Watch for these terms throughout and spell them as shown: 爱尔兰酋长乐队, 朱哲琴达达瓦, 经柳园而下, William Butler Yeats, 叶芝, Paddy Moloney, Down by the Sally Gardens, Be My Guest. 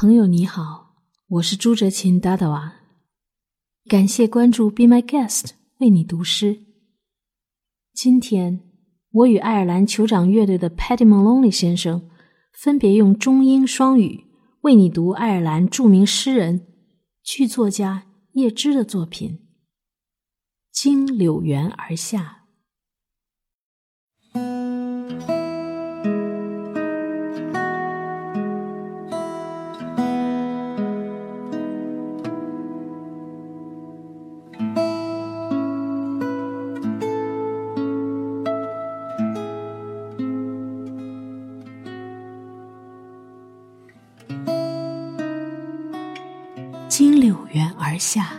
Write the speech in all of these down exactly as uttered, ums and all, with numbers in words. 朋友你好，我是朱哲琴达达瓦，感谢关注 Be My Guest 为你读诗。今天我与爱尔兰酋长乐队的 Paddy Moloney 先生分别用中英双语为你读爱尔兰著名诗人剧作家叶芝的作品《经柳园而下》。经柳园而下，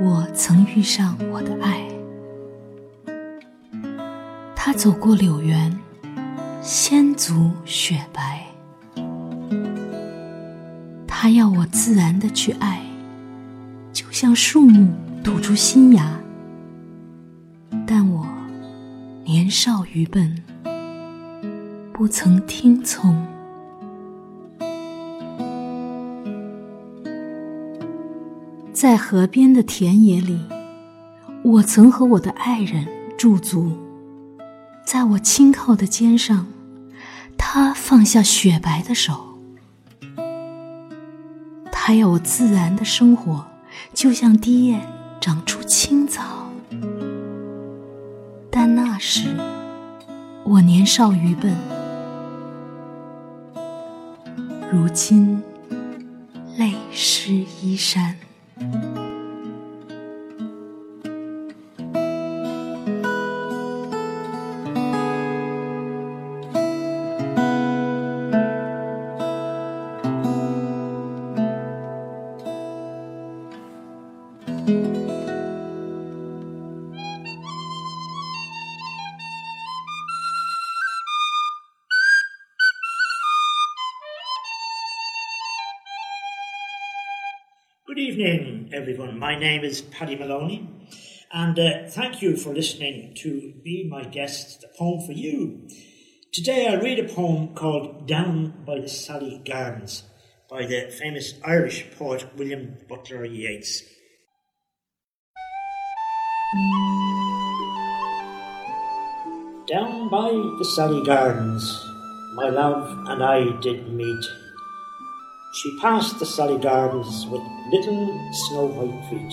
我曾遇上我的爱。他走过柳园，先足雪白。他要我自然地去爱，就像树木吐出新芽。但我年少愚笨，不曾听从。在河边的田野里，我曾和我的爱人驻足。在我轻靠的肩上，他放下雪白的手。他要我自然的生活，就像滴叶长出青草。但那时我年少愚笨，如今泪湿衣衫。Good evening, everyone. My name is Paddy Moloney, and uh, thank you for listening to Be My Guest, the poem for you. Today I read a poem called Down by the Sally Gardens by the famous Irish poet William Butler Yeats. Down by the Sally Gardens, my love and I did meet. She passed the Sally Gardens with little snow-white feet.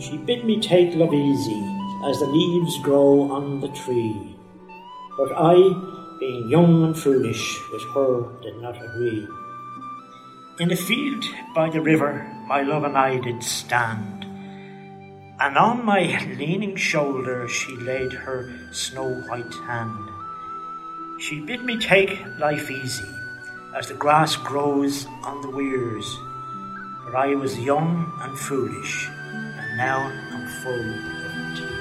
She bid me take love easy as the leaves grow on the tree, but I, being young and foolish, with her did not agree. In a field by the river my love and I did stand, and on my leaning shoulder she laid her snow-white hand. She bid me take life easy as the grass grows on the weirs, for I was young and foolish, and now I'm full of tears.